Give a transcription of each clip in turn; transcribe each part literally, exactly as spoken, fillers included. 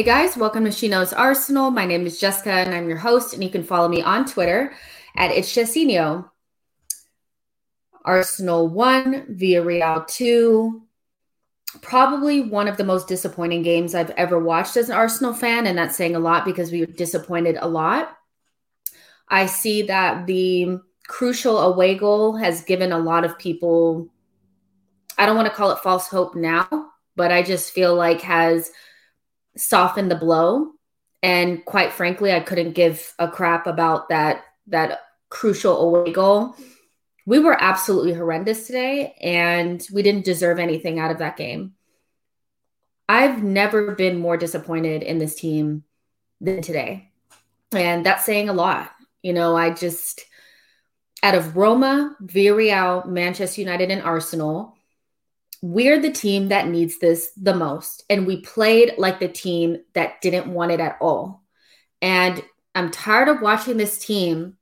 Hey guys, welcome to She Knows Arsenal. My name is Jessica and I'm your host, and you can follow me on Twitter at It's Chessino. Arsenal one, Villarreal two. Probably one of the most disappointing games I've ever watched as an Arsenal fan, and that's saying a lot because we were disappointed a lot. I see that the crucial away goal has given a lot of people, I don't want to call it false hope now, but I just feel like has soften the blow. And quite frankly, I couldn't give a crap about that, that crucial away goal. We were absolutely horrendous today, and we didn't deserve anything out of that game. I've never been more disappointed in this team than today. And that's saying a lot. You know, I just, out of Roma, Villarreal, Manchester United, and Arsenal, we're the team that needs this the most. And we played like the team that didn't want it at all. And I'm tired of watching this team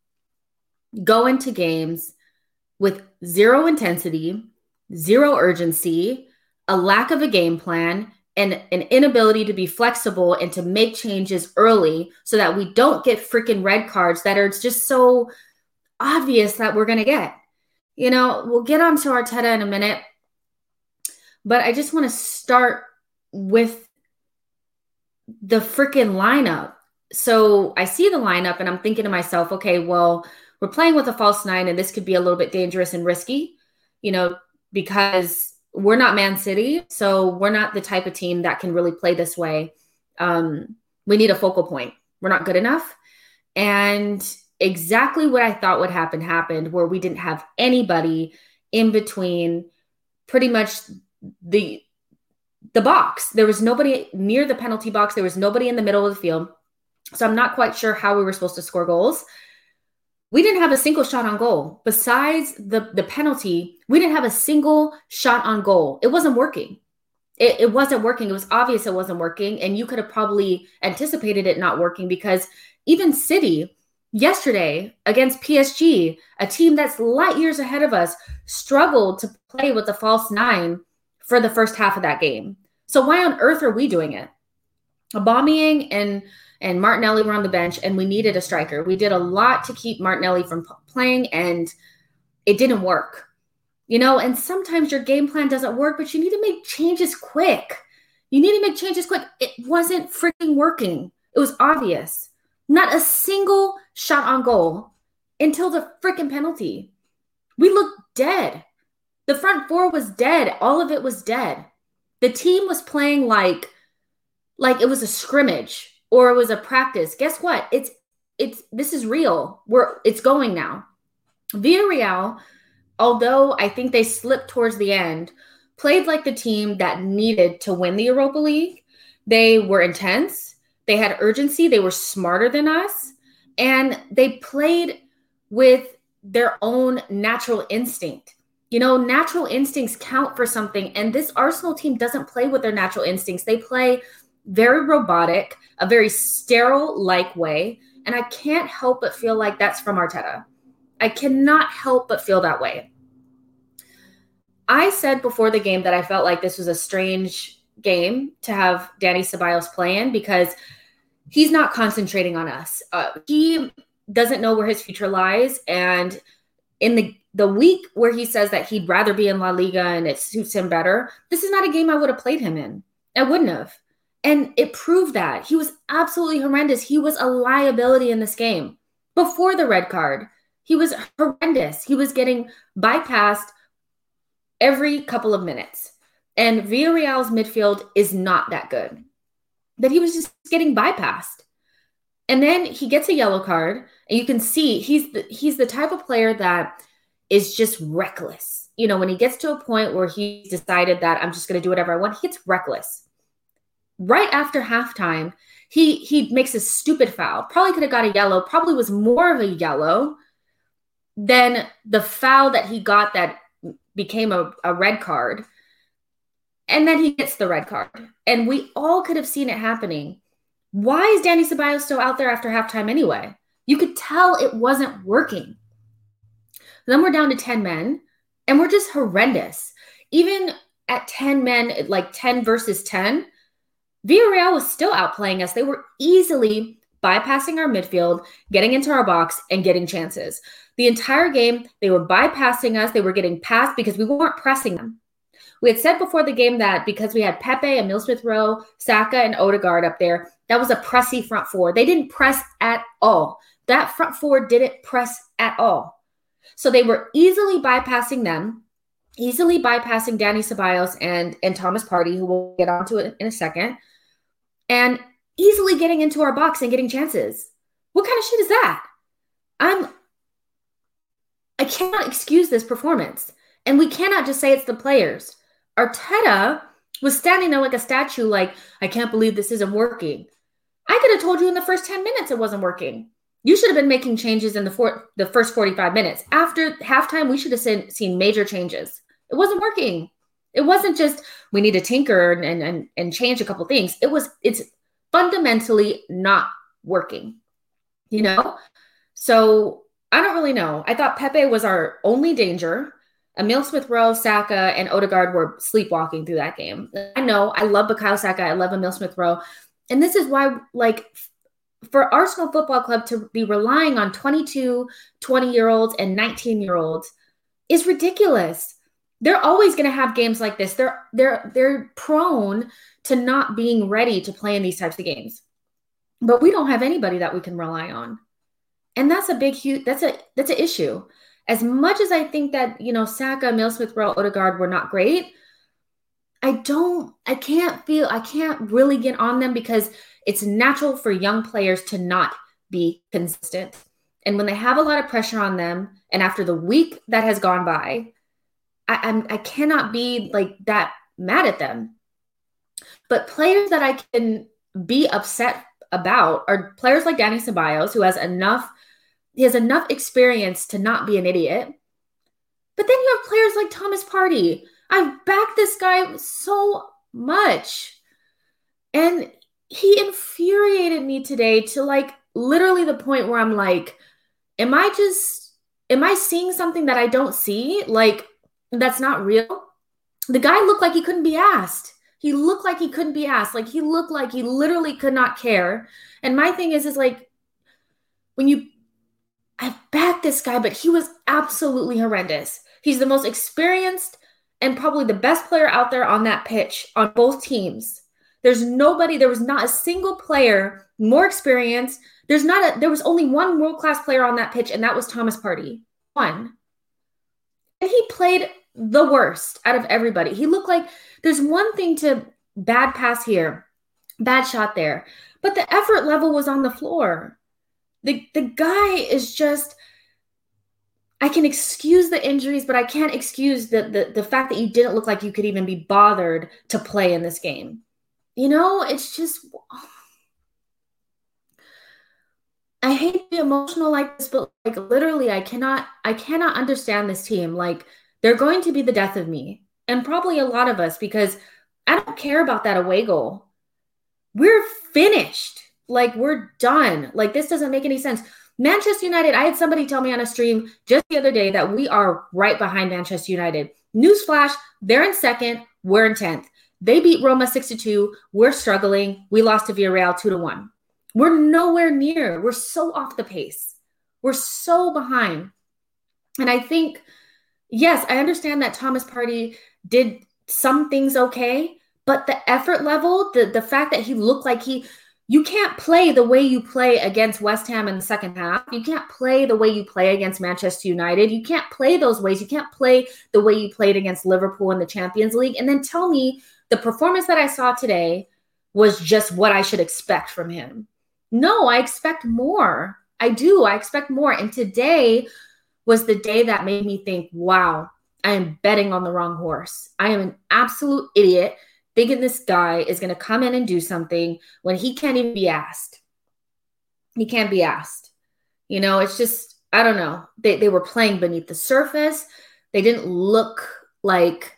go into games with zero intensity, zero urgency, a lack of a game plan, and an inability to be flexible and to make changes early so that we don't get freaking red cards that are just so obvious that we're going to get. You know, we'll get on to Arteta in a minute. But I just want to start with the freaking lineup. So I see the lineup and I'm thinking to myself, okay, well, we're playing with a false nine and this could be a little bit dangerous and risky, you know, because we're not Man City. So we're not the type of team that can really play this way. Um, we need a focal point. We're not good enough. And exactly what I thought would happen happened, where we didn't have anybody in between pretty much the the box. There was nobody near the penalty box. There was nobody in the middle of the field. So I'm not quite sure how we were supposed to score goals. We didn't have a single shot on goal. Besides the, the penalty, we didn't have a single shot on goal. It wasn't working. It, it wasn't working. It was obvious it wasn't working. And you could have probably anticipated it not working, because even City yesterday against P S G, a team that's light years ahead of us, struggled to play with the false nine for the first half of that game. So why on earth are we doing it? Aubameyang and, and Martinelli were on the bench, and we needed a striker. We did a lot to keep Martinelli from p- playing, and it didn't work. You know, and sometimes your game plan doesn't work, but you need to make changes quick. You need to make changes quick. It wasn't freaking working. It was obvious. Not a single shot on goal until the freaking penalty. We looked dead. The front four was dead. All of it was dead. The team was playing like, like it was a scrimmage or it was a practice. Guess what? It's, it's, this is real. We're, it's going now. Villarreal, although I think they slipped towards the end, played like the team that needed to win the Europa League. They were intense. They had urgency. They were smarter than us. And they played with their own natural instinct. You know, natural instincts count for something. And this Arsenal team doesn't play with their natural instincts. They play very robotic, a very sterile-like way. And I can't help but feel like that's from Arteta. I cannot help but feel that way. I said before the game that I felt like this was a strange game to have Dani Ceballos play in, because he's not concentrating on us. Uh, he doesn't know where his future lies. And in the The week where he says that he'd rather be in La Liga and it suits him better, this is not a game I would have played him in. I wouldn't have. And it proved that. He was absolutely horrendous. He was a liability in this game. Before the red card, he was horrendous. He was getting bypassed every couple of minutes. And Villarreal's midfield is not that good. That he was just getting bypassed. And then he gets a yellow card. And you can see he's the, he's the type of player that is just reckless. You know, when he gets to a point where he's decided that I'm just going to do whatever I want, he gets reckless. Right after halftime, he he makes a stupid foul. Probably could have got a yellow, probably was more of a yellow than the foul that he got that became a, a red card. And then he gets the red card. And we all could have seen it happening. Why is Dani Ceballos still out there after halftime anyway? You could tell it wasn't working. Then we're down to ten men, and we're just horrendous. Even at ten men, like ten versus ten, Villarreal was still outplaying us. They were easily bypassing our midfield, getting into our box, and getting chances. The entire game, they were bypassing us. They were getting passed because we weren't pressing them. We had said before the game that because we had Pepe, Emile Smith Rowe, Saka, and Odegaard up there, that was a pressy front four. They didn't press at all. That front four didn't press at all. So they were easily bypassing them, easily bypassing Dani Ceballos and, and Thomas Partey, who we'll get onto it in a second, and easily getting into our box and getting chances. What kind of shit is that? I'm, I cannot excuse this performance. And we cannot just say it's the players. Arteta was standing there like a statue, like, I can't believe this isn't working. I could have told you in the first ten minutes it wasn't working. You should have been making changes in the four, the first forty-five minutes. After halftime, we should have seen, seen major changes. It wasn't working. It wasn't just we need to tinker and, and, and change a couple things. It was it's fundamentally not working, you know? So I don't really know. I thought Pepe was our only danger. Emile Smith Rowe, Saka, and Odegaard were sleepwalking through that game. I know. I love Bukayo Saka. I love Emile Smith Rowe. And this is why, like, for Arsenal Football Club to be relying on twenty-two, twenty-year-olds, and nineteen-year-olds is ridiculous. They're always going to have games like this. They're they're they're prone to not being ready to play in these types of games. But we don't have anybody that we can rely on. And that's a big, huge, that's a, that's an issue. As much as I think that, you know, Saka, Emile Smith Rowe, Odegaard were not great, I don't, I can't feel, I can't really get on them because it's natural for young players to not be consistent. And when they have a lot of pressure on them, and after the week that has gone by, I, I'm, I cannot be like that mad at them. But players that I can be upset about are players like Dani Ceballos, who has enough He has enough experience to not be an idiot. But then you have players like Thomas Partey. I've backed this guy so much. And he infuriated me today to like literally the point where I'm like, am I just, am I seeing something that I don't see? Like, that's not real. The guy looked like he couldn't be asked. He looked like he couldn't be asked. Like he looked like he literally could not care. And my thing is, is like, when you, I backed this guy, but he was absolutely horrendous. He's the most experienced and probably the best player out there on that pitch on both teams. There's nobody, there was not a single player more experienced. There's not a, there was only one world-class player on that pitch, and that was Thomas Partey. One. And he played the worst out of everybody. He looked like, there's one thing to bad pass here, bad shot there, but the effort level was on the floor. The the guy is just, I can excuse the injuries, but I can't excuse the, the the fact that you didn't look like you could even be bothered to play in this game. You know, it's just, I hate to be emotional like this, but like literally I cannot, I cannot understand this team. Like they're going to be the death of me and probably a lot of us because I don't care about that away goal. We're finished. Like, we're done. Like, this doesn't make any sense. Manchester United, I had somebody tell me on a stream just the other day that we are right behind Manchester United. Newsflash, they're in second, we're in tenth. They beat Roma six to two. We're struggling. We lost to Villarreal two to one. We're nowhere near. We're so off the pace. We're so behind. And I think, yes, I understand that Thomas Partey did some things okay, but the effort level, the, the fact that he looked like he... You can't play the way you play against West Ham in the second half. You can't play the way you play against Manchester United. You can't play those ways. You can't play the way you played against Liverpool in the Champions League. And then tell me the performance that I saw today was just what I should expect from him. No, I expect more. I do. I expect more. And today was the day that made me think, wow, I am betting on the wrong horse. I am an absolute idiot thinking this guy is going to come in and do something when he can't even be asked. He can't be asked. You know, it's just, I don't know. They they were playing beneath the surface. They didn't look like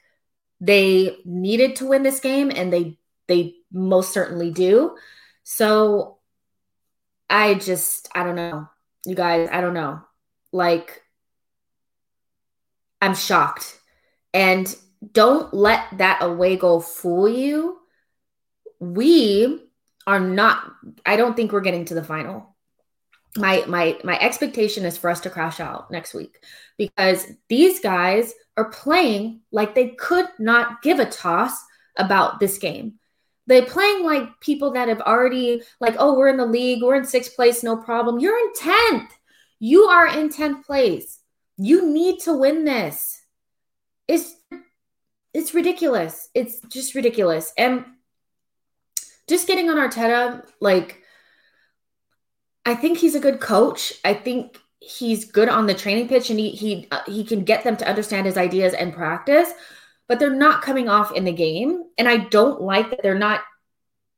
they needed to win this game, and they they most certainly do. So I just, I don't know. You guys, I don't know. Like, I'm shocked. And don't let that away goal fool you. we are not, I don't think we're getting to the final. My my my expectation is for us to crash out next week, because these guys are playing like they could not give a toss about this game. They're playing like people that have already, like, oh, we're in the league, we're in sixth place, no problem. You're in tenth. You are in tenth place. You need to win this. It's it's ridiculous. It's just ridiculous. And just getting on Arteta, like, I think he's a good coach. I think he's good on the training pitch, and he he uh, he can get them to understand his ideas and practice, but they're not coming off in the game. And I don't like that they're not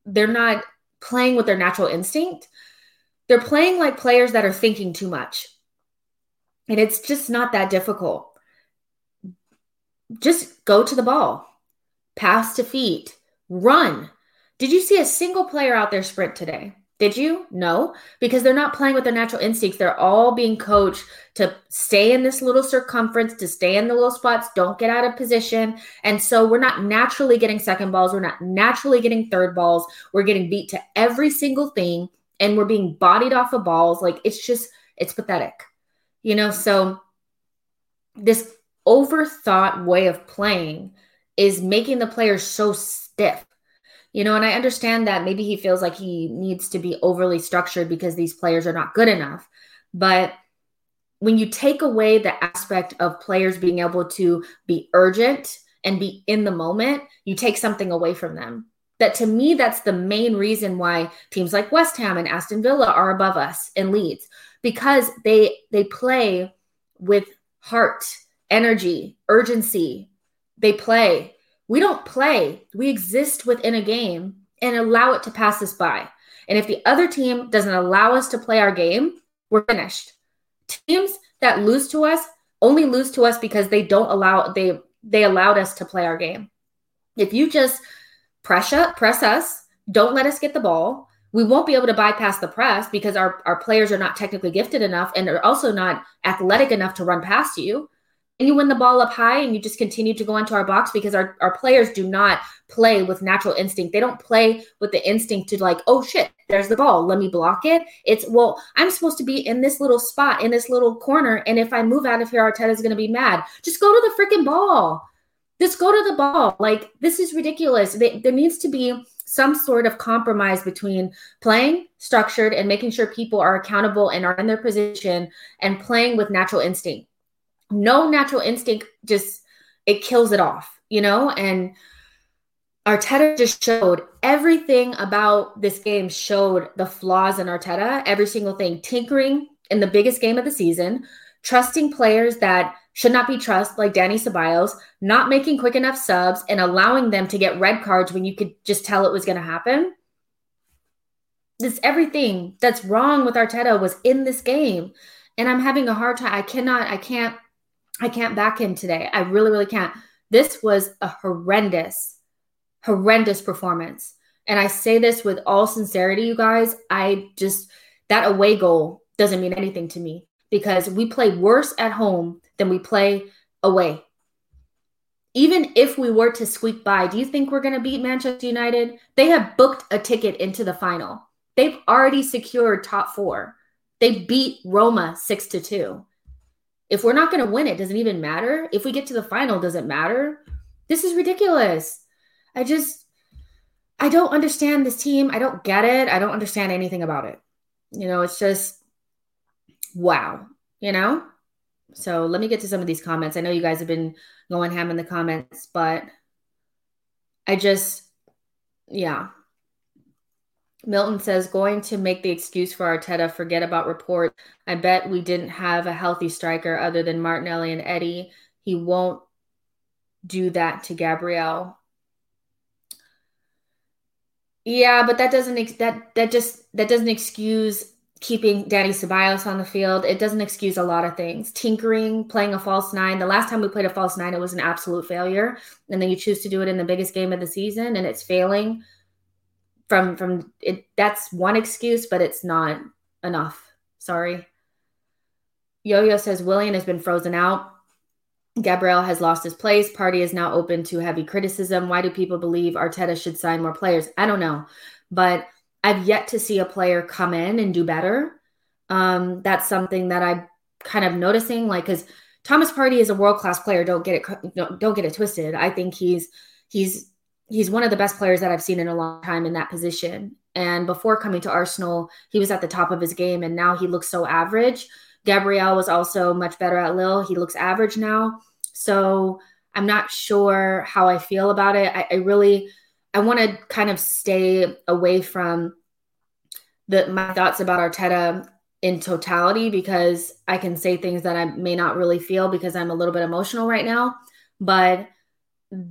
they're not playing with their natural instinct. They're playing like players that are thinking too much. And it's just not that difficult. Just go to the ball, pass to feet, run. Did you see a single player out there sprint today? Did you? No, because they're not playing with their natural instincts. They're all being coached to stay in this little circumference, to stay in the little spots, don't get out of position. And so we're not naturally getting second balls. We're not naturally getting third balls. We're getting beat to every single thing, and we're being bodied off of balls. Like, it's just, it's pathetic, you know? So this overthought way of playing is making the players so stiff. You know, and I understand that maybe he feels like he needs to be overly structured because these players are not good enough. But when you take away the aspect of players being able to be urgent and be in the moment, you take something away from them. That, to me, that's the main reason why teams like West Ham and Aston Villa are above us in Leeds, because they they play with heart, energy, urgency. They play. We don't play. We exist within a game and allow it to pass us by. And if the other team doesn't allow us to play our game, we're finished. Teams that lose to us only lose to us because they don't allow, they they allowed us to play our game. If you just press up, press us, don't let us get the ball, we won't be able to bypass the press because our, our players are not technically gifted enough and are also not athletic enough to run past you. And you win the ball up high and you just continue to go into our box because our, our players do not play with natural instinct. They don't play with the instinct to, like, oh shit, there's the ball, let me block it. It's, well, I'm supposed to be in this little spot, in this little corner. And if I move out of here, Arteta's going to be mad. Just go to the freaking ball. Just go to the ball. Like, this is ridiculous. They, there needs to be some sort of compromise between playing structured and making sure people are accountable and are in their position, and playing with natural instinct. No natural instinct, just, it kills it off, you know? And Arteta just showed everything about this game, showed the flaws in Arteta, every single thing, tinkering in the biggest game of the season, trusting players that should not be trusted, like Dani Ceballos, not making quick enough subs and allowing them to get red cards when you could just tell it was going to happen. This, everything that's wrong with Arteta was in this game. And I'm having a hard time. I cannot, I can't, I can't back him today. I really, really can't. This was a horrendous, horrendous performance. And I say this with all sincerity, you guys. I just, that away goal doesn't mean anything to me because we play worse at home than we play away. Even if we were to squeak by, do you think we're going to beat Manchester United? They have booked a ticket into the final. They've already secured top four. They beat Roma six to two. If we're not going to win, it doesn't even matter. If we get to the final, does it matter? This is ridiculous. I just, I don't understand this team. I don't get it. I don't understand anything about it. You know, it's just, wow, you know? So let me get to some of these comments. I know you guys have been going ham in the comments, but I just, yeah. Milton says, going to make the excuse for Arteta, forget about report. I bet we didn't have a healthy striker other than Martinelli and Eddie. He won't do that to Gabrielle. Yeah, but that doesn't ex- that that just that doesn't excuse keeping Dani Ceballos on the field. It doesn't excuse a lot of things. Tinkering, playing a false nine. The last time we played a false nine, it was an absolute failure. And then you choose to do it in the biggest game of the season, and it's failing. From from it, that's one excuse, but it's not enough. Sorry. Yo-Yo says Willian has been frozen out. Gabriel has lost his place. Partey is now open to heavy criticism. Why do people believe Arteta should sign more players? I don't know, but I've yet to see a player come in and do better. Um, that's something that I'm kind of noticing, like, because Thomas Partey is a world-class player. Don't get it, don't get it twisted. I think he's he's he's one of the best players that I've seen in a long time in that position. And before coming to Arsenal, he was at the top of his game, and now he looks so average. Gabriel was also much better at Lille. He looks average now. So I'm not sure how I feel about it. I, I really, I want to kind of stay away from the my thoughts about Arteta in totality, because I can say things that I may not really feel because I'm a little bit emotional right now. But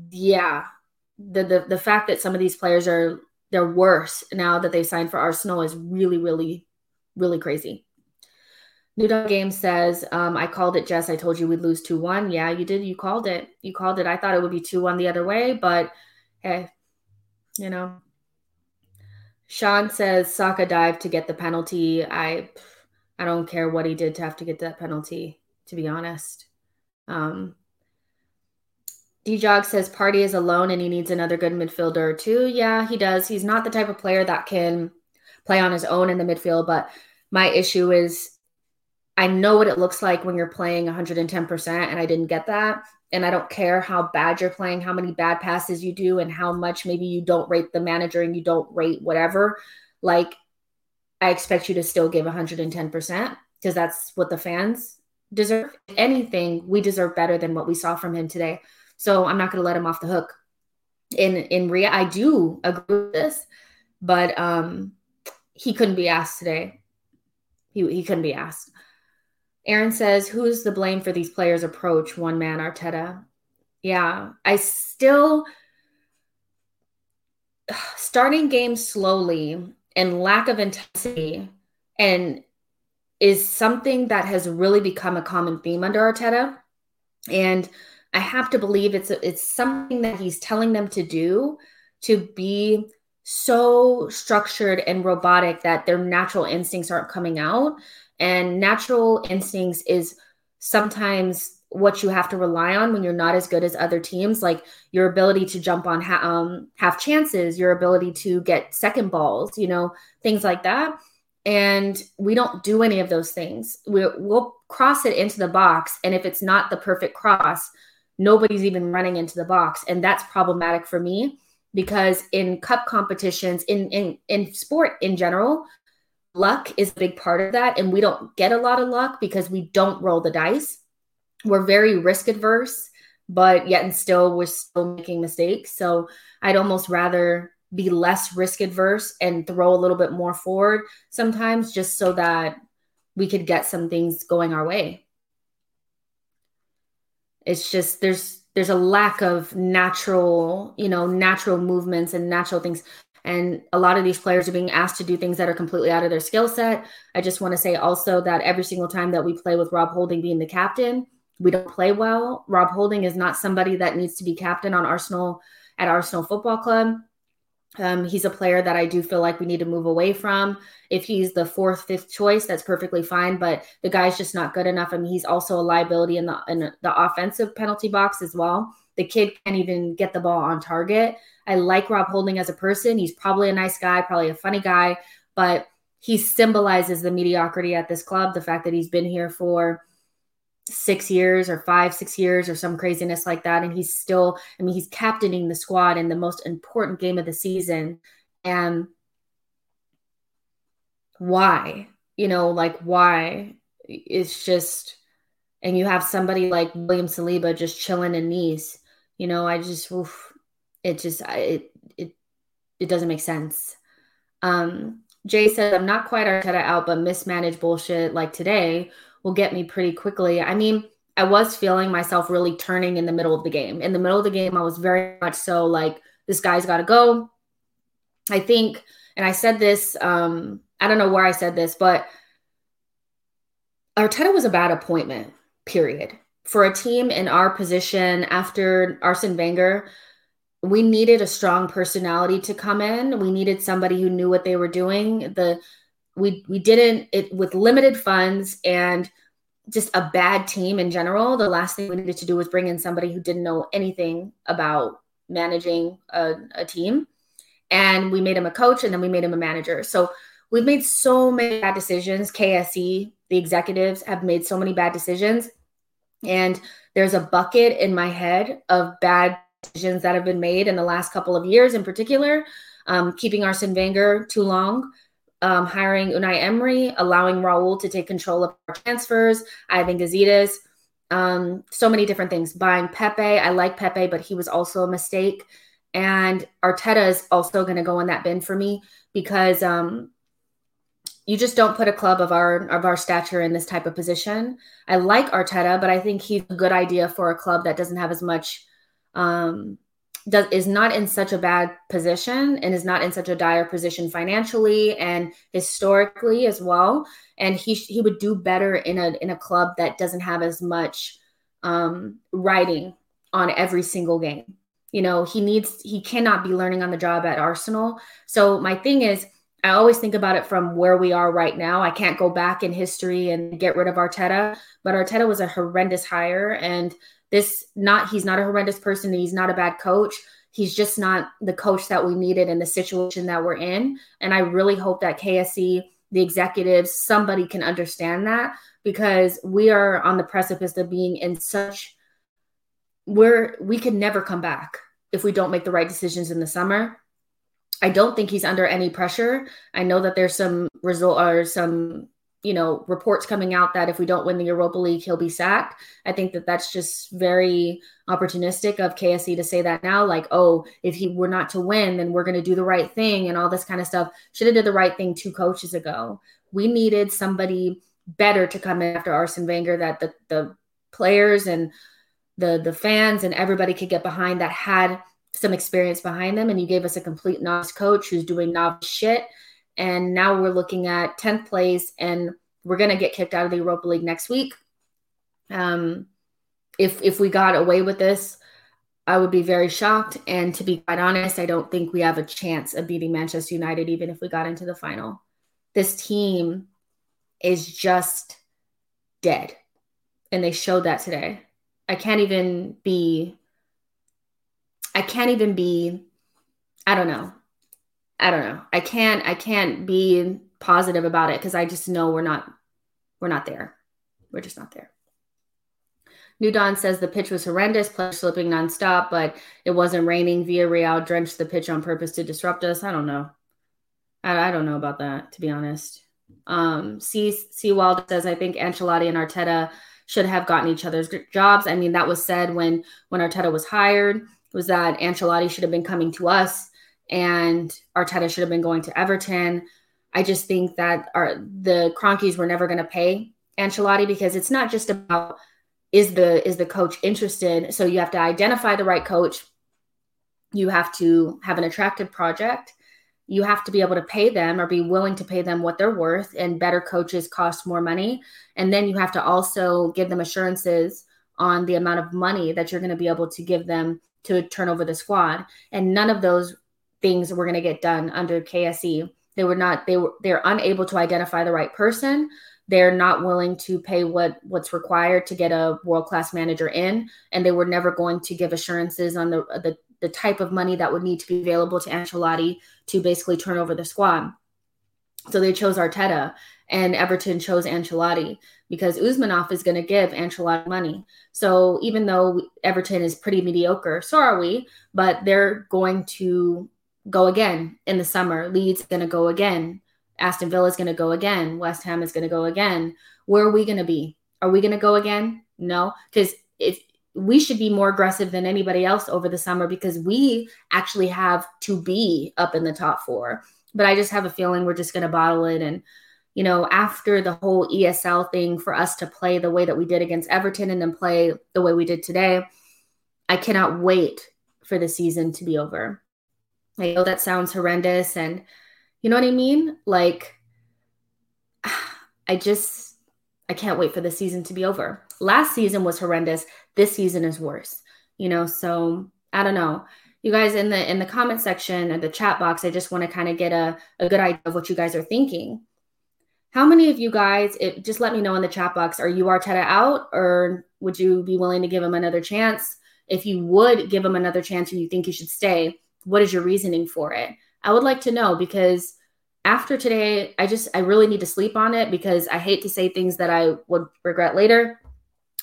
yeah, the the, the fact that some of these players are, they're worse now that they signed for Arsenal is really, really, really crazy. New Dog Game says, um, I called it, Jess. I told you we'd lose two one. Yeah, you did. You called it. You called it. I thought it would be two one the other way, but hey, you know. Sean says, Saka dived to get the penalty. I I don't care what he did to have to get that penalty, to be honest. Um, D-Jog says, Partey is alone and he needs another good midfielder too. Yeah, he does. He's not the type of player that can play on his own in the midfield, but my issue is, I know what it looks like when you're playing one hundred ten percent, and I didn't get that. And I don't care how bad you're playing, how many bad passes you do, and how much maybe you don't rate the manager and you don't rate whatever. Like, I expect you to still give one hundred ten percent because that's what the fans deserve. If anything, we deserve better than what we saw from him today. So I'm not going to let him off the hook. In in Ria, I do agree with this, but um, he couldn't be asked today. He he couldn't be asked. Aaron says, who's the blame for these players' approach? One man, Arteta. Yeah, I still... Starting games slowly and lack of intensity and is something that has really become a common theme under Arteta. And I have to believe it's it's something that he's telling them to do, to be so structured and robotic that their natural instincts aren't coming out. And natural instincts is sometimes what you have to rely on when you're not as good as other teams, like your ability to jump on ha- um, half chances, your ability to get second balls, you know, things like that. And we don't do any of those things. We're, we'll cross it into the box. And if it's not the perfect cross, nobody's even running into the box. And that's problematic for me because in cup competitions, in in, in sport in general, luck is a big part of that, and we don't get a lot of luck because we don't roll the dice. We're very risk adverse, but yet and still we're still making mistakes. So I'd almost rather be less risk adverse and throw a little bit more forward sometimes just so that we could get some things going our way. It's just there's there's a lack of natural, you know, natural movements and natural things. And a lot of these players are being asked to do things that are completely out of their skill set. I just want to say also that every single time that we play with Rob Holding being the captain, we don't play well. Rob Holding is not somebody that needs to be captain on Arsenal at Arsenal Football Club. Um, he's a player that I do feel like we need to move away from. If he's the fourth, fifth choice, that's perfectly fine. But the guy's just not good enough. I mean, he's also a liability in the in the offensive penalty box as well. The kid can't even get the ball on target. I like Rob Holding as a person. He's probably a nice guy, probably a funny guy, but he symbolizes the mediocrity at this club. The fact that he's been here for six years or five, six years or some craziness like that. And he's still, I mean, he's captaining the squad in the most important game of the season. And why, you know, like why? It's just, and you have somebody like William Saliba just chilling in Nice. You know, I just, oof. It just, it, it, it doesn't make sense. Um, Jay said, I'm not quite Arteta out, but mismanaged bullshit like today will get me pretty quickly. I mean, I was feeling myself really turning in the middle of the game. In the middle of the game, I was very much so like, this guy's got to go. I think, and I said this, um, I don't know where I said this, but Arteta was a bad appointment, period. For a team in our position after Arsene Wenger, we needed a strong personality to come in. We needed somebody who knew what they were doing. The we we didn't it with limited funds and just a bad team in general, the last thing we needed to do was bring in somebody who didn't know anything about managing a, a team. And we made him a coach, and then we made him a manager. So we've made so many bad decisions. K S E, the executives, have made so many bad decisions. And there's a bucket in my head of bad decisions that have been made in the last couple of years in particular. Um, keeping Arsene Wenger too long, um, hiring Unai Emery, allowing Raul to take control of our transfers, Ivan Gazidis, um, so many different things. Buying Pepe. I like Pepe, but he was also a mistake. And Arteta is also going to go in that bin for me because um, you just don't put a club of our of our stature in this type of position. I like Arteta, but I think he's a good idea for a club that doesn't have as much, um, does, is not in such a bad position and is not in such a dire position financially and historically as well. And he he would do better in a in a club that doesn't have as much um, riding on every single game. You know, he needs, he cannot be learning on the job at Arsenal. So my thing is, I always think about it from where we are right now. I can't go back in history and get rid of Arteta, but Arteta was a horrendous hire. And this not, he's not a horrendous person. He's not a bad coach. He's just not the coach that we needed in the situation that we're in. And I really hope that K S E, the executives, somebody can understand that, because we are on the precipice of being in such We're, we can never come back if we don't make the right decisions in the summer. I don't think he's under any pressure. I know that there's some result or some, you know, reports coming out that if we don't win the Europa League, he'll be sacked. I think that that's just very opportunistic of K S E to say that now, like, oh, if he were not to win, then we're going to do the right thing and all this kind of stuff. Should have did the right thing two coaches ago. We needed somebody better to come in after Arsene Wenger that the, the players and the the fans and everybody could get behind, that had some experience behind them. And you gave us a complete novice coach who's doing novice shit. And now we're looking at tenth place, and we're going to get kicked out of the Europa League next week. Um, if if we got away with this, I would be very shocked. And to be quite honest, I don't think we have a chance of beating Manchester United, even if we got into the final. This team is just dead. And they showed that today. I can't even be, I can't even be, I don't know. I don't know. I can't, I can't be positive about it, because I just know we're not, we're not there. We're just not there. New Dawn says the pitch was horrendous, players slipping nonstop, but it wasn't raining. Villarreal drenched the pitch on purpose to disrupt us. I don't know. I, I don't know about that, to be honest. Um, C. C. Wild says, I think Ancelotti and Arteta should have gotten each other's jobs. I mean, that was said when, when Arteta was hired, was that Ancelotti should have been coming to us and Arteta should have been going to Everton. I just think that our, the Kroenkes were never going to pay Ancelotti, because it's not just about is the, is the coach interested? So you have to identify the right coach. You have to have an attractive project. You have to be able to pay them or be willing to pay them what they're worth, and better coaches cost more money. And then you have to also give them assurances on the amount of money that you're going to be able to give them to turn over the squad. And none of those things were going to get done under K S E. They were not, they were, they're unable to identify the right person. They're not willing to pay what what's required to get a world-class manager in. And they were never going to give assurances on the, the, the type of money that would need to be available to Ancelotti to basically turn over the squad. So they chose Arteta, and Everton chose Ancelotti, because Usmanov is going to give Ancelotti money. So even though Everton is pretty mediocre, so are we, but they're going to go again in the summer. Leeds is going to go again. Aston Villa is going to go again. West Ham is going to go again. Where are we going to be? Are we going to go again? No, because if, we should be more aggressive than anybody else over the summer, because we actually have to be up in the top four. But I just have a feeling we're just going to bottle it. And, you know, after the whole E S L thing, for us to play the way that we did against Everton and then play the way we did today, I cannot wait for the season to be over. I know that sounds horrendous, and you know what I mean? Like, I just, I can't wait for the season to be over. Last season was horrendous. This season is worse, you know? So I don't know. You guys in the, in the comment section or the chat box, I just want to kind of get a, a good idea of what you guys are thinking. How many of you guys, it, just let me know in the chat box, are you Arteta out, or would you be willing to give him another chance? If you would give him another chance and you think he should stay, what is your reasoning for it? I would like to know, because after today, I just, I really need to sleep on it, because I hate to say things that I would regret later,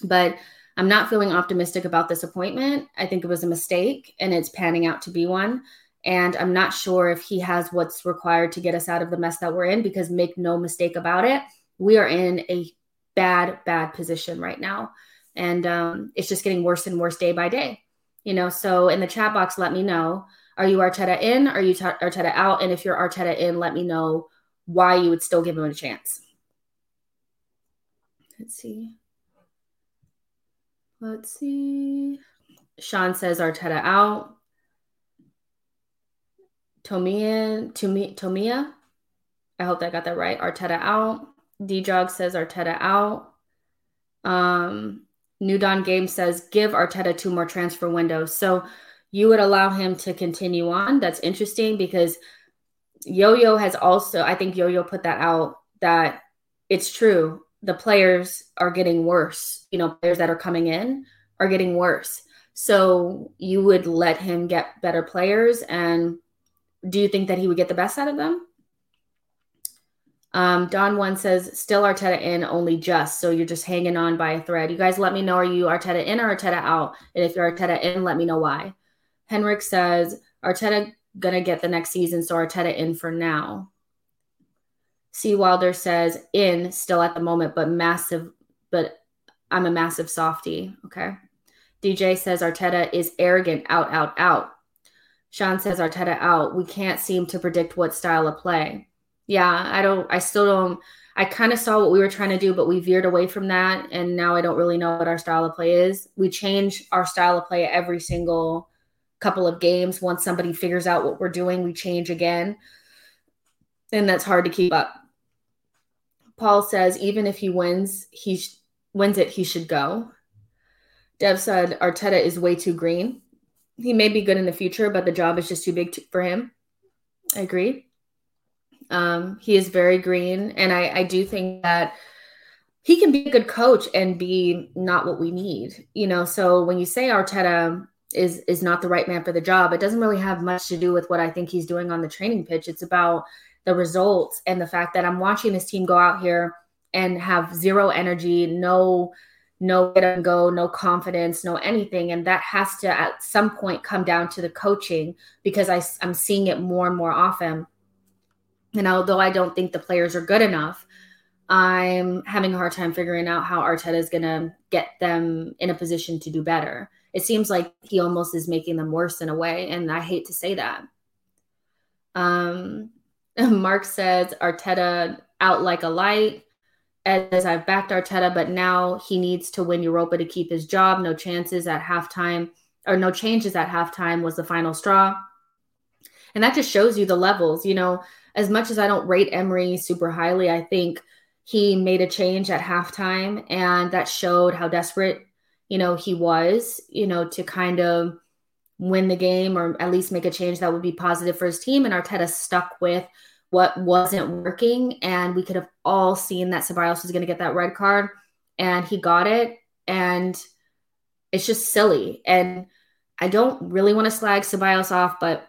but I'm not feeling optimistic about this appointment. I think it was a mistake, and it's panning out to be one. And I'm not sure if he has what's required to get us out of the mess that we're in, because make no mistake about it, we are in a bad, bad position right now. And um, it's just getting worse and worse day by day, you know? So in the chat box, let me know, are you Arteta in? Are you t- Arteta out? And if you're Arteta in, let me know why you would still give him a chance. Let's see. Let's see. Sean says Arteta out. Tomia, Tomia, Tomia, I hope that I got that right. Arteta out. D-Jog says Arteta out. Um, New Dawn Game says, give Arteta two more transfer windows. So you would allow him to continue on. That's interesting, because Yo-Yo has also, I think Yo-Yo put that out, that it's true. The players are getting worse. You know, players that are coming in are getting worse. So you would let him get better players, and do you think that he would get the best out of them? Um, Don One says, still Arteta in, only just. So you're just hanging on by a thread. You guys let me know, are you Arteta in or Arteta out? And if you're Arteta in, let me know why. Henrik says, Arteta going to get the next season, so Arteta in for now. C. Wilder says, in still at the moment, but massive, but I'm a massive softie. Okay. D J says, Arteta is arrogant, out, out, out. Sean says Arteta out. We can't seem to predict what style of play. Yeah, I don't, I still don't, I kind of saw what we were trying to do, but we veered away from that. And now I don't really know what our style of play is. We change our style of play every single couple of games. Once somebody figures out what we're doing, we change again. And that's hard to keep up. Paul says, even if he wins, he sh- wins it, he should go. Dev said Arteta is way too green. He may be good in the future, but the job is just too big to, for him. I agree. Um, he is very green. And I, I do think that he can be a good coach and be not what we need. You know, so when you say Arteta is, is not the right man for the job, it doesn't really have much to do with what I think he's doing on the training pitch. It's about the results and the fact that I'm watching this team go out here and have zero energy, no no get and go, no confidence, no anything. And that has to at some point come down to the coaching, because I, I'm seeing it more and more often. And although I don't think the players are good enough, I'm having a hard time figuring out how Arteta is going to get them in a position to do better. It seems like he almost is making them worse in a way. And I hate to say that. Um, Mark says Arteta out like a light. As I've backed Arteta, but now he needs to win Europa to keep his job. No chances at halftime, or no changes at halftime, was the final straw. And that just shows you the levels. You know, as much as I don't rate Emery super highly, I think he made a change at halftime, and that showed how desperate, you know, he was, you know, to kind of win the game, or at least make a change that would be positive for his team. And Arteta stuck with what wasn't working, and we could have all seen that Ceballos was going to get that red card, and he got it, and it's just silly. And I don't really want to slag Ceballos off, but,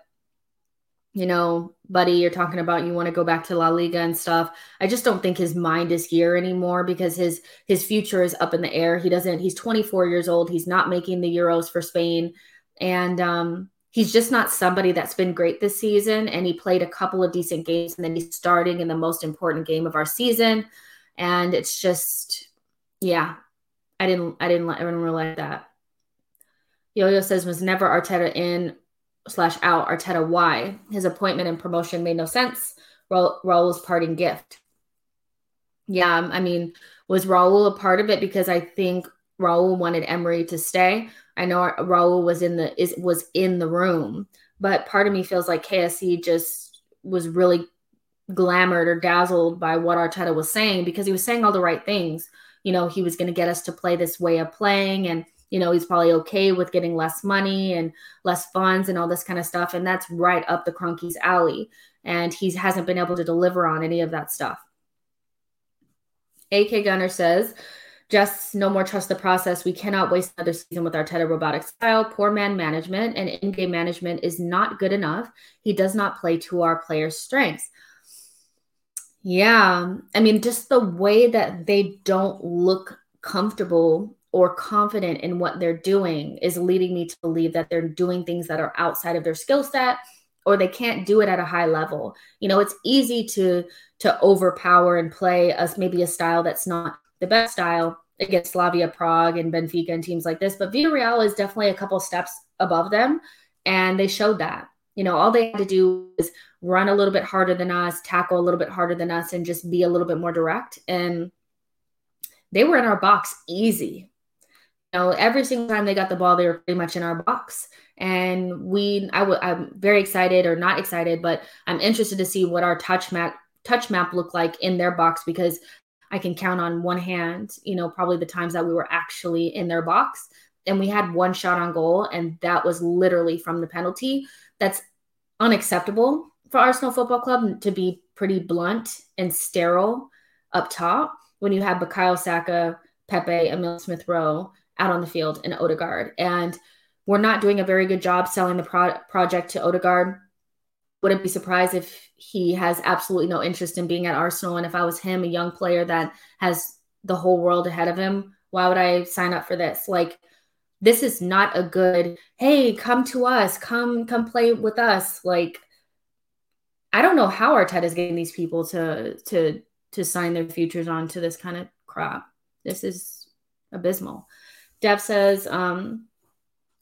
you know, buddy, you're talking about you want to go back to La Liga and stuff. I just don't think his mind is here anymore, because his his future is up in the air. He doesn't, he's twenty-four years old. He's not making the Euros for Spain, and um he's just not somebody that's been great this season, and he played a couple of decent games, and then he's starting in the most important game of our season, and it's just, yeah, I didn't, I didn't, I didn't realize that. Yo-Yo says was never Arteta in slash out. Arteta, why? His appointment and promotion made no sense. Ra- Raul's parting gift. Yeah, I mean, was Raul a part of it? Because I think Raul wanted Emery to stay. I know Raul was in the is was in the room, but part of me feels like K S E just was really glamored or dazzled by what Arteta was saying, because he was saying all the right things. You know, he was going to get us to play this way of playing, and, you know, he's probably okay with getting less money and less funds and all this kind of stuff. And that's right up the Kroenke's alley. And he hasn't been able to deliver on any of that stuff. A K Gunner says, just no more trust the process. We cannot waste another season with Arteta robotic style. Poor man management and in-game management is not good enough. He does not play to our players' strengths. Yeah. I mean, just the way that they don't look comfortable or confident in what they're doing is leading me to believe that they're doing things that are outside of their skill set, or they can't do it at a high level. You know, it's easy to to overpower and play us maybe a style that's not the best style against Slavia Prague and Benfica and teams like this. But Villarreal is definitely a couple steps above them, and they showed that. You know, all they had to do was run a little bit harder than us, tackle a little bit harder than us, and just be a little bit more direct. And they were in our box easy. You know, every single time they got the ball, they were pretty much in our box. And we, I w- I'm very excited, or not excited, but I'm interested to see what our touch map touch map looked like in their box, because I can count on one hand, you know, probably the times that we were actually in their box. And we had one shot on goal, and that was literally from the penalty. That's unacceptable for Arsenal Football Club, to be pretty blunt and sterile up top when you have Bukayo Saka, Pepe, Emile Smith Rowe out on the field, and Odegaard. And we're not doing a very good job selling the pro- project to Odegaard. Wouldn't be surprised if he has absolutely no interest in being at Arsenal. And if I was him, a young player that has the whole world ahead of him, why would I sign up for this? Like, this is not a good, hey, come to us, come, come play with us. Like, I don't know how Arteta is getting these people to, to, to sign their futures on to this kind of crap. This is abysmal. Dev says, um,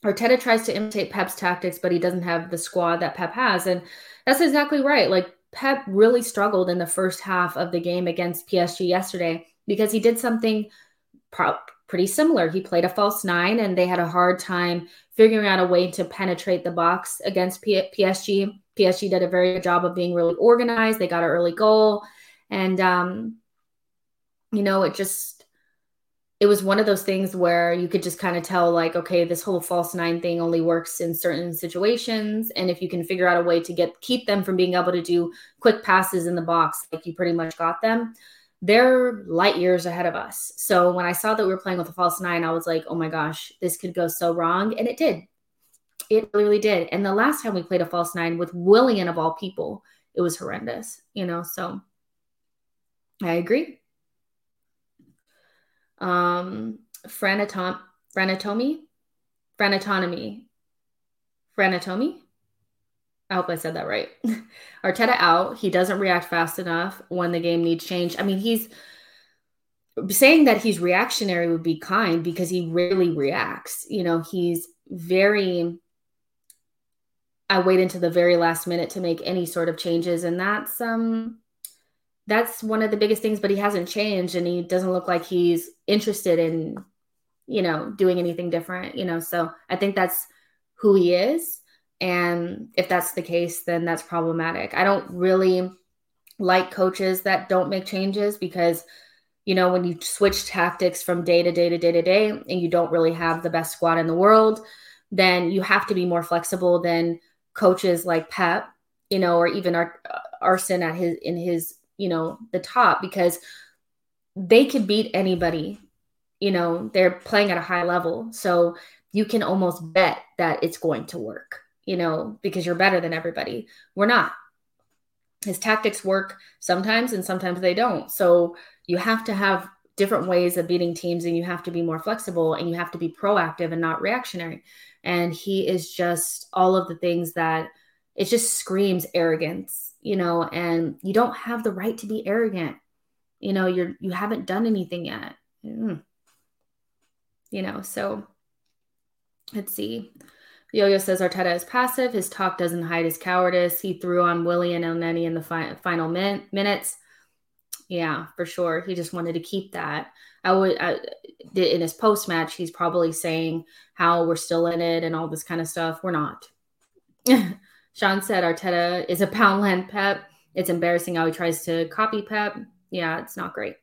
Arteta tries to imitate Pep's tactics, but he doesn't have the squad that Pep has. And that's exactly right. Like, Pep really struggled in the first half of the game against P S G yesterday, because he did something pro- pretty similar. He played a false nine, and they had a hard time figuring out a way to penetrate the box against P- PSG. P S G did a very good job of being really organized. They got an early goal. And, um, you know, it just... it was one of those things where you could just kind of tell, like, okay, this whole false nine thing only works in certain situations. And if you can figure out a way to get keep them from being able to do quick passes in the box, like, you pretty much got them. They're light years ahead of us. So when I saw that we were playing with a false nine, I was like, oh my gosh, this could go so wrong. And it did. It really did. And the last time we played a false nine with Willian of all people, it was horrendous, you know, so I agree. Um, Franatom- Franatomy? Franatonomy. Franatomy? I hope I said that right. Arteta out. He doesn't react fast enough when the game needs change. I mean, he's saying that he's reactionary would be kind, because he rarely reacts. You know, he's very, I wait until the very last minute to make any sort of changes. And that's, um, that's one of the biggest things, but he hasn't changed, and he doesn't look like he's interested in, you know, doing anything different, you know? So I think that's who he is. And if that's the case, then that's problematic. I don't really like coaches that don't make changes, because, you know, when you switch tactics from day to day to day to day, and you don't really have the best squad in the world, then you have to be more flexible than coaches like Pep, you know, or even Ar- Arsene at his, in his, you know, the top, because they could beat anybody. You know, they're playing at a high level. So you can almost bet that it's going to work, you know, because you're better than everybody. We're not. His tactics work sometimes, and sometimes they don't. So you have to have different ways of beating teams, and you have to be more flexible, and you have to be proactive and not reactionary. And he is just all of the things that it just screams arrogance. You know, and you don't have the right to be arrogant. You know, you're, you haven't done anything yet. Mm. You know, so let's see. Yo-Yo says Arteta is passive. His talk doesn't hide his cowardice. He threw on Willian and Elneny in the fi- final min- minutes. Yeah, for sure. He just wanted to keep that. I would, I, in his post-match, he's probably saying how we're still in it and all this kind of stuff. We're not. Sean said Arteta is a Poundland Pep. It's embarrassing how he tries to copy Pep. Yeah, it's not great.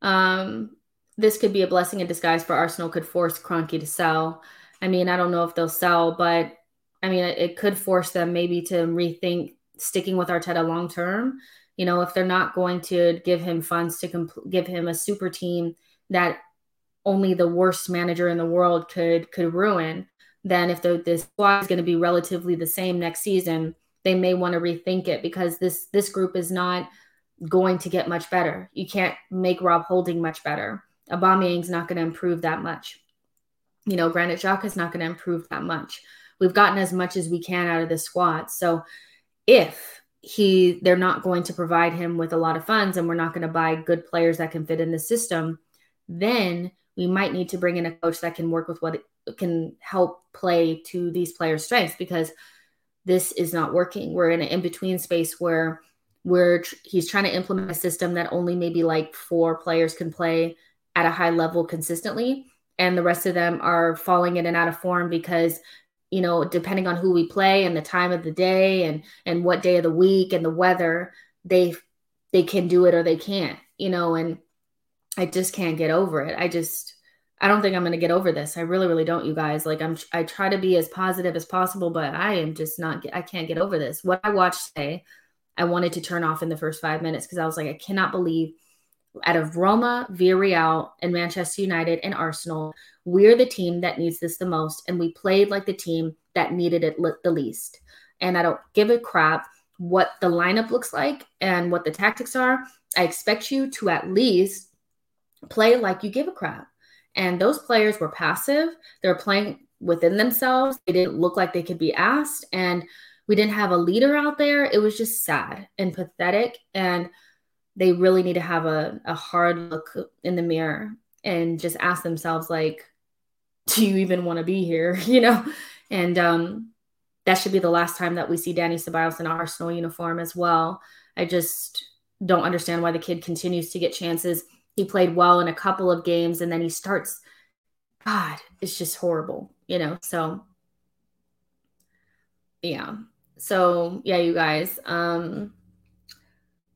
Um, this could be a blessing in disguise for Arsenal, could force Kroenke to sell. I mean, I don't know if they'll sell, but I mean, it, it could force them maybe to rethink sticking with Arteta long term. You know, if they're not going to give him funds to comp- give him a super team that only the worst manager in the world could could ruin, then if the this squad is going to be relatively the same next season, they may want to rethink it, because this this group is not going to get much better. You can't make Rob Holding much better. Aubameyang's not going to improve that much. You know, Granit Xhaka's not going to improve that much. We've gotten as much as we can out of this squad. So if he they're not going to provide him with a lot of funds, and we're not going to buy good players that can fit in the system, then we might need to bring in a coach that can work with what it can help play to these players' strengths, because this is not working. We're in an in-between space where we're he's trying to implement a system that only maybe like four players can play at a high level consistently, and the rest of them are falling in and out of form because, you know, depending on who we play and the time of the day and and what day of the week and the weather, they they can do it or they can't, you know, and I just can't get over it. I just, I don't think I'm going to get over this. I really, really don't, you guys. Like I'm, I try to be as positive as possible, but I am just not, I can't get over this. What I watched today, I wanted to turn off in the first five minutes because I was like, I cannot believe out of Roma, Villarreal, and Manchester United and Arsenal, we're the team that needs this the most. And we played like the team that needed it the least. And I don't give a crap what the lineup looks like and what the tactics are. I expect you to at least play like you give a crap. And those players were passive. They were playing within themselves. They didn't look like they could be asked. And we didn't have a leader out there. It was just sad and pathetic. And they really need to have a, a hard look in the mirror and just ask themselves, like, do you even want to be here? You know? And um, that should be the last time that we see Dani Ceballos in an Arsenal uniform as well. I just don't understand why the kid continues to get chances. He played well in a couple of games, and then he starts, God, it's just horrible, you know? So, yeah. So, yeah, you guys, um,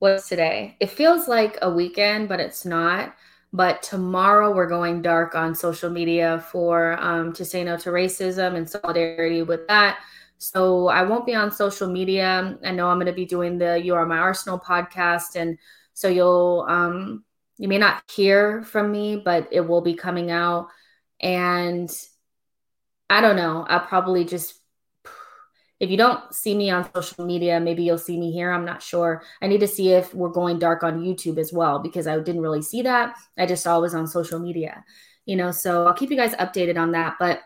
what's today? It feels like a weekend, but it's not. But tomorrow we're going dark on social media for um, to say no to racism and solidarity with that. So I won't be on social media. I know I'm going to be doing the You Are My Arsenal podcast, and so you'll... Um, You may not hear from me, but it will be coming out. And I don't know. I'll probably just, if you don't see me on social media, maybe you'll see me here. I'm not sure. I need to see if we're going dark on YouTube as well, because I didn't really see that. I just saw it was on social media, you know, so I'll keep you guys updated on that. But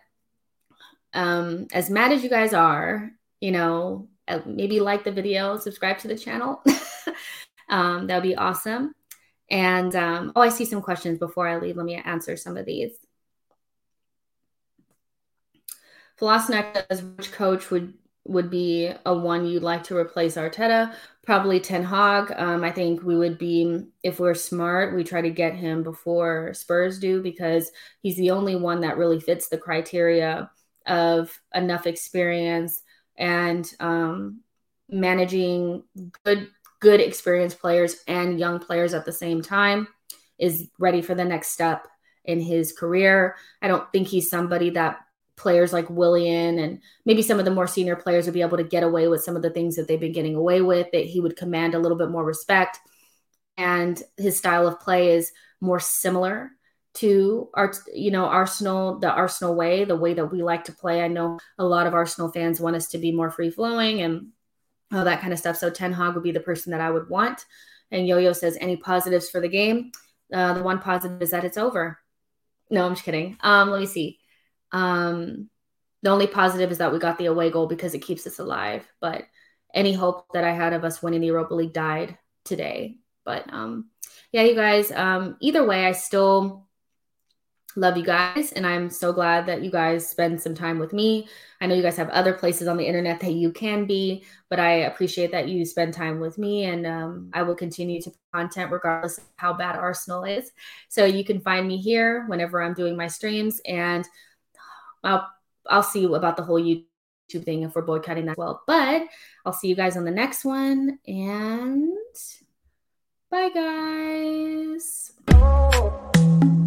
um, as mad as you guys are, you know, maybe like the video, subscribe to the channel. um, that would be awesome. And, um, oh, I see some questions before I leave. Let me answer some of these. Velocinac says, which coach would, would be a one you'd like to replace Arteta? Probably Ten Hag. Um, I think we would be, if we're smart, we try to get him before Spurs do, because he's the only one that really fits the criteria of enough experience and um, managing good good experienced players and young players at the same time, is ready for the next step in his career. I don't think he's somebody that players like Willian and maybe some of the more senior players would be able to get away with some of the things that they've been getting away with, that he would command a little bit more respect. And his style of play is more similar to our, you know, Arsenal, the Arsenal way, the way that we like to play. I know a lot of Arsenal fans want us to be more free flowing and all that kind of stuff. So Ten Hag would be the person that I would want. And Yo-Yo says, any positives for the game? Uh, the one positive is that it's over. No, I'm just kidding. Um, let me see. Um, the only positive is that we got the away goal because it keeps us alive. But any hope that I had of us winning the Europa League died today. But um, yeah, you guys, um, either way, I still love you guys. And I'm so glad that you guys spend some time with me. I know you guys have other places on the internet that you can be, but I appreciate that you spend time with me. And um, I will continue to content regardless of how bad Arsenal is. So you can find me here whenever I'm doing my streams. And I'll, I'll see you about the whole YouTube thing if we're boycotting that as well. But I'll see you guys on the next one. And bye, guys.